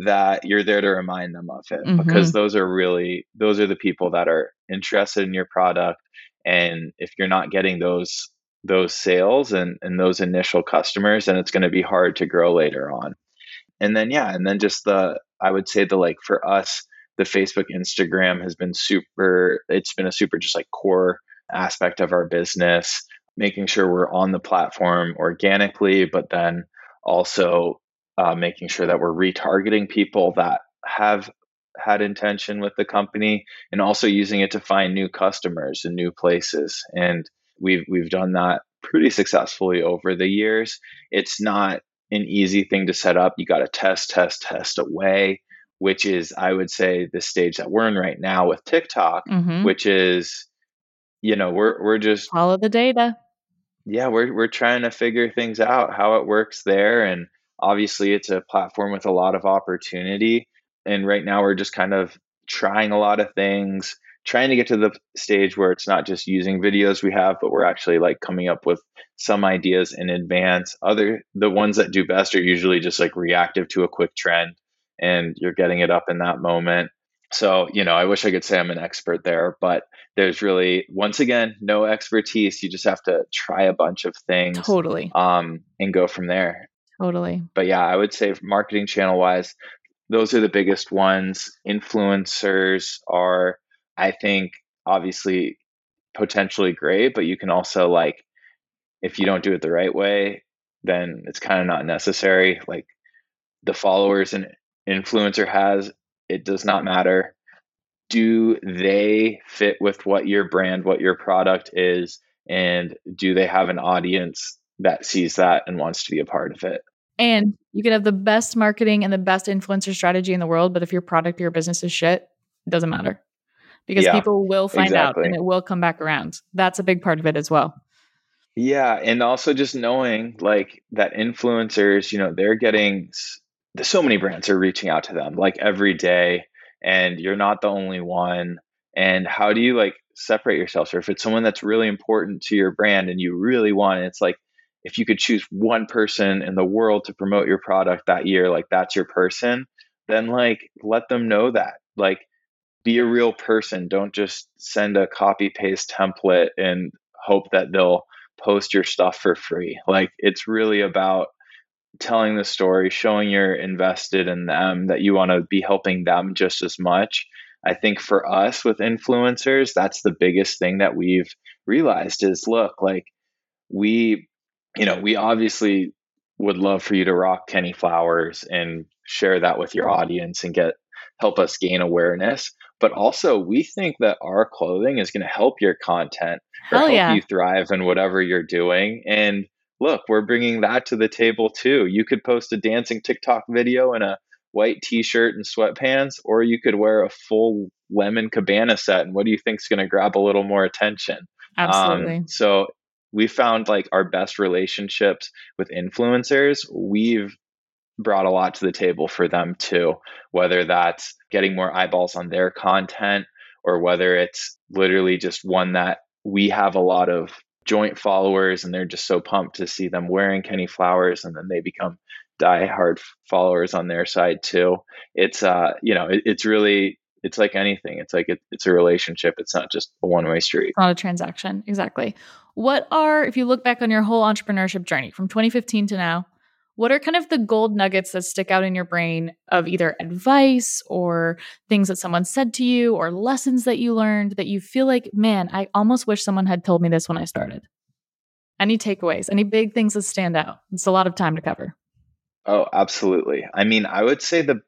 that you're there to remind them of it. Mm-hmm. Because those are really, those are the people that are interested in your product. And if you're not getting those, those sales and, and those initial customers, then it's going to be hard to grow later on. And then, yeah. And then just the, I would say the, like for us, the Facebook, Instagram has been super, it's been a super just like core aspect of our business, making sure we're on the platform organically, but then also uh, making sure that we're retargeting people that have had intention with the company, and also using it to find new customers and new places. And we've we've done that pretty successfully over the years. It's not an easy thing to set up. You got to test, test, test away, which is, I would say, the stage that we're in right now with TikTok, mm-hmm. which is, you know, we're we're just follow the data. Yeah, we're we're trying to figure things out, how it works there. And obviously it's a platform with a lot of opportunity. And right now we're just kind of trying a lot of things, trying to get to the stage where it's not just using videos we have, but we're actually like coming up with some ideas in advance. Other the ones that do best are usually just like reactive to a quick trend, and you're getting it up in that moment. So, you know, I wish I could say I'm an expert there, but there's really, once again, no expertise. You just have to try a bunch of things. Totally. Um, and go from there. Totally. But yeah, I would say marketing channel wise, those are the biggest ones. Influencers are, I think, obviously potentially great, but you can also like, if you don't do it the right way, then it's kind of not necessary. Like the followers an influencer has, it does not matter. Do they fit with what your brand, what your product is? And do they have an audience that sees that and wants to be a part of it? And you could have the best marketing and the best influencer strategy in the world, but if your product or your business is shit, it doesn't matter, because yeah, people will find exactly. out and it will come back around. That's a big part of it as well. Yeah. And also just knowing like that influencers, you know, they're getting... so many brands are reaching out to them like every day, and you're not the only one. And how do you like separate yourself? Or if it's someone that's really important to your brand and you really want it, it's like, if you could choose one person in the world to promote your product that year, like that's your person, then like, let them know that, like be a real person. Don't just send a copy paste template and hope that they'll post your stuff for free. Like it's really about telling the story, showing you're invested in them, that you want to be helping them just as much. I think for us with influencers, that's the biggest thing that we've realized is, look, like we, you know, we obviously would love for you to rock Kenny Flowers and share that with your audience and get, help us gain awareness. But also we think that our clothing is going to help your content or help yeah. you thrive in whatever you're doing. And look, we're bringing that to the table too. You could post a dancing TikTok video in a white t-shirt and sweatpants, or you could wear a full Lemon Cabana set. And what do you think is going to grab a little more attention? Absolutely. Um, so we found like our best relationships with influencers, we've brought a lot to the table for them too, whether that's getting more eyeballs on their content, or whether it's literally just one that we have a lot of joint followers and they're just so pumped to see them wearing Kenny Flowers, and then they become diehard followers on their side too. It's, uh, you know, it, it's really, it's like anything. It's like, it, it's a relationship. It's not just a one-way street. It's not a transaction. Exactly. What are, if you look back on your whole entrepreneurship journey from twenty fifteen to now, what are kind of the gold nuggets that stick out in your brain of either advice or things that someone said to you or lessons that you learned that you feel like, man, I almost wish someone had told me this when I started? Any takeaways, any big things that stand out? It's a lot of time to cover. Oh, absolutely. I mean, I would say the,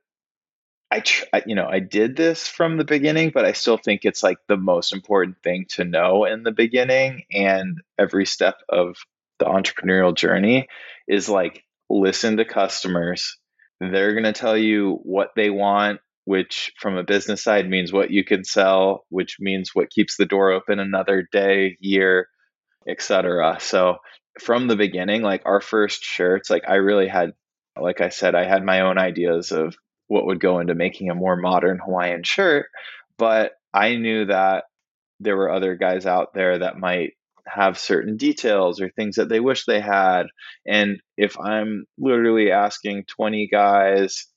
I, tr- I you know, I did this from the beginning, but I still think it's like the most important thing to know in the beginning and every step of the entrepreneurial journey is like, listen to customers. They're going to tell you what they want, which from a business side means what you can sell, which means what keeps the door open another day, year, et cetera. So from the beginning, like our first shirts, like I really had, like I said, I had my own ideas of what would go into making a more modern Hawaiian shirt. But I knew that there were other guys out there that might have certain details or things that they wish they had. And if I'm literally asking twenty guys,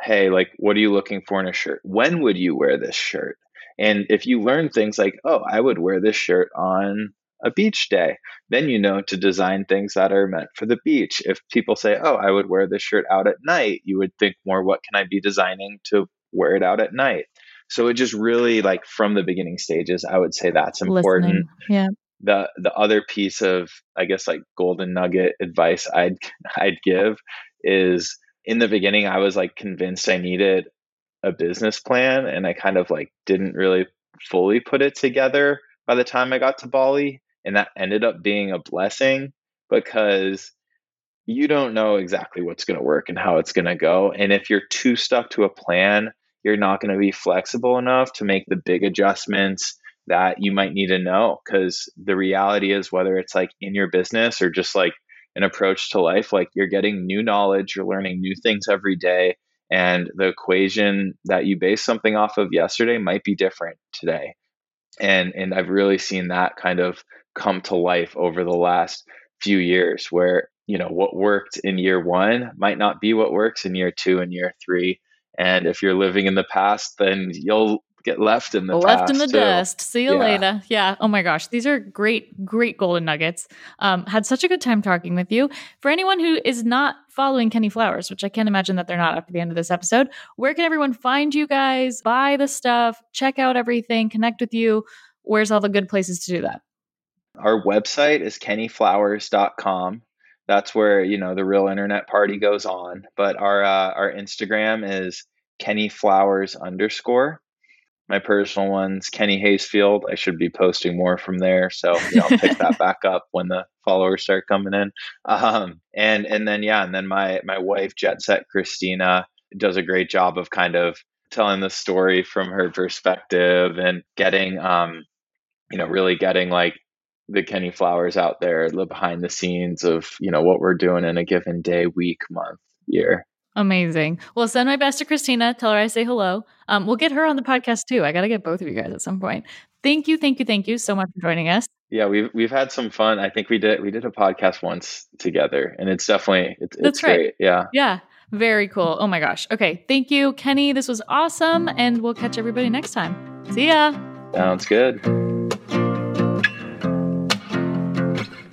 hey, like, what are you looking for in a shirt? When would you wear this shirt? And if you learn things like, oh, I would wear this shirt on a beach day, then you know to design things that are meant for the beach. If people say, oh, I would wear this shirt out at night, you would think more, what can I be designing to wear it out at night? So it just really, like, from the beginning stages, I would say that's important. Listening. Yeah. The the other piece of, I guess, like golden nugget advice I'd I'd give is, in the beginning, I was like convinced I needed a business plan, and I kind of like didn't really fully put it together by the time I got to Bali. And that ended up being a blessing, because you don't know exactly what's going to work and how it's going to go. And if you're too stuck to a plan, you're not going to be flexible enough to make the big adjustments that you might need to know. Because the reality is, whether it's like in your business or just like an approach to life, like you're getting new knowledge, you're learning new things every day. And the equation that you base something off of yesterday might be different today. And and I've really seen that kind of come to life over the last few years, where, you know, what worked in year one might not be what works in year two and year three. And if you're living in the past, then you'll get left in the past. Left in the dust. See you later. Yeah. Oh my gosh. These are great, great golden nuggets. Um, had such a good time talking with you. For anyone who is not following Kenny Flowers, which I can't imagine that they're not after the end of this episode, where can everyone find you guys, buy the stuff, check out everything, connect with you? Where's all the good places to do that? Our website is kenny flowers dot com. That's where, you know, the real internet party goes on. But our uh, our Instagram is kennyflowers underscore. My personal one's Kenny Haysfield. I should be posting more from there, so you know, I'll pick that back up when the followers start coming in. Um, and and then yeah, and then my my wife, Jet Set Christina, does a great job of kind of telling the story from her perspective and getting, um, you know, really getting like the Kenny Flowers out there, the behind the scenes of, you know, what we're doing in a given day, week, month, year. Amazing. Well, send my best to Christina. Tell her I say hello. Um, we'll get her on the podcast too. I got to get both of you guys at some point. Thank you. Thank you. Thank you so much for joining us. Yeah. We've, we've had some fun. I think we did, we did a podcast once together, and it's definitely, it's, it's That's right. Great. Yeah. Yeah. Very cool. Oh my gosh. Okay. Thank you, Kenny. This was awesome. And we'll catch everybody next time. See ya. Sounds good.